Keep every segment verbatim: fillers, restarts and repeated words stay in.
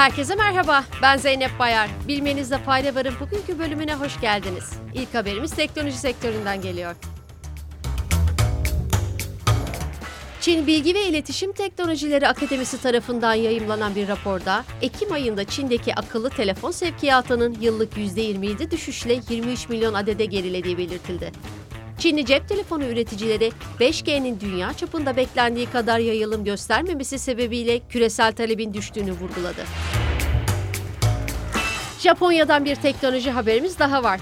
Herkese merhaba, ben Zeynep Bayar. Bilmenizde fayda varın bugünkü bölümüne hoş geldiniz. İlk haberimiz teknoloji sektöründen geliyor. Çin Bilgi ve İletişim Teknolojileri Akademisi tarafından yayımlanan bir raporda, Ekim ayında Çin'deki akıllı telefon sevkiyatının yıllık yüzde yirmi yedi düşüşle yirmi üç milyon adede gerilediği belirtildi. Çinli cep telefonu üreticileri, beş G'nin dünya çapında beklendiği kadar yayılım göstermemesi sebebiyle küresel talebin düştüğünü vurguladı. Japonya'dan bir teknoloji haberimiz daha var.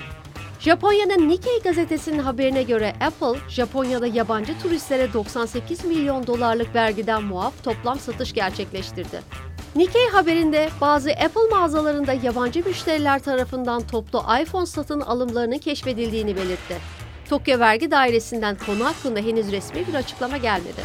Japonya'nın Nikkei gazetesinin haberine göre Apple, Japonya'da yabancı turistlere doksan sekiz milyon dolarlık vergiden muaf toplam satış gerçekleştirdi. Nikkei haberinde bazı Apple mağazalarında yabancı müşteriler tarafından toplu iPhone satın alımlarının keşfedildiğini belirtti. Tokyo Vergi Dairesi'nden konu hakkında henüz resmi bir açıklama gelmedi.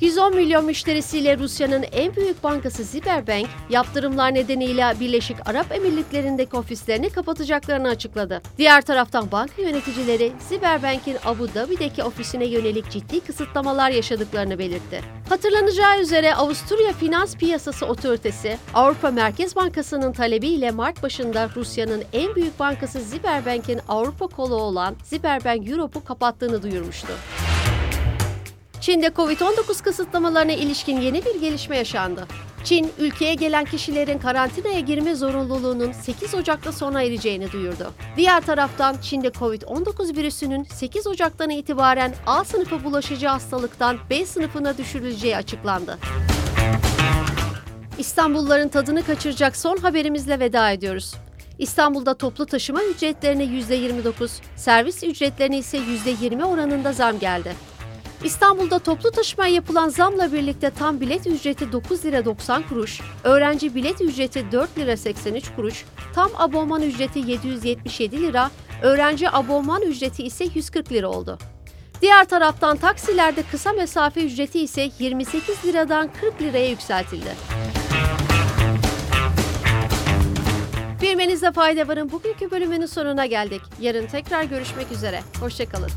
yüz on milyon müşterisiyle Rusya'nın en büyük bankası Sberbank, yaptırımlar nedeniyle Birleşik Arap Emirlikleri'ndeki ofislerini kapatacaklarını açıkladı. Diğer taraftan banka yöneticileri, Sberbank'in Abu Dabi'deki ofisine yönelik ciddi kısıtlamalar yaşadıklarını belirtti. Hatırlanacağı üzere Avusturya Finans Piyasası Otoritesi, Avrupa Merkez Bankası'nın talebiyle Mart başında Rusya'nın en büyük bankası Sberbank'in Avrupa kolu olan Sberbank Europe'u kapattığını duyurmuştu. Çin'de kovid on dokuz kısıtlamalarına ilişkin yeni bir gelişme yaşandı. Çin, ülkeye gelen kişilerin karantinaya girme zorunluluğunun sekiz Ocak'ta sona ereceğini duyurdu. Diğer taraftan Çin'de kovid on dokuz virüsünün sekiz Ocak'tan itibaren A sınıfı bulaşıcı hastalıktan B sınıfına düşürüleceği açıklandı. İstanbulluların tadını kaçıracak son haberimizle veda ediyoruz. İstanbul'da toplu taşıma ücretlerine yüzde yirmi dokuz, servis ücretlerine ise yüzde yirmi oranında zam geldi. İstanbul'da toplu taşımaya yapılan zamla birlikte tam bilet ücreti dokuz lira doksan kuruş, öğrenci bilet ücreti dört lira seksen üç kuruş, tam abonman ücreti yedi yüz yetmiş yedi lira, öğrenci abonman ücreti ise yüz kırk lira oldu. Diğer taraftan taksilerde kısa mesafe ücreti ise yirmi sekiz liradan kırk liraya yükseltildi. Bilmenizde fayda varın bugünkü bölümünün sonuna geldik. Yarın tekrar görüşmek üzere. Hoşça kalın.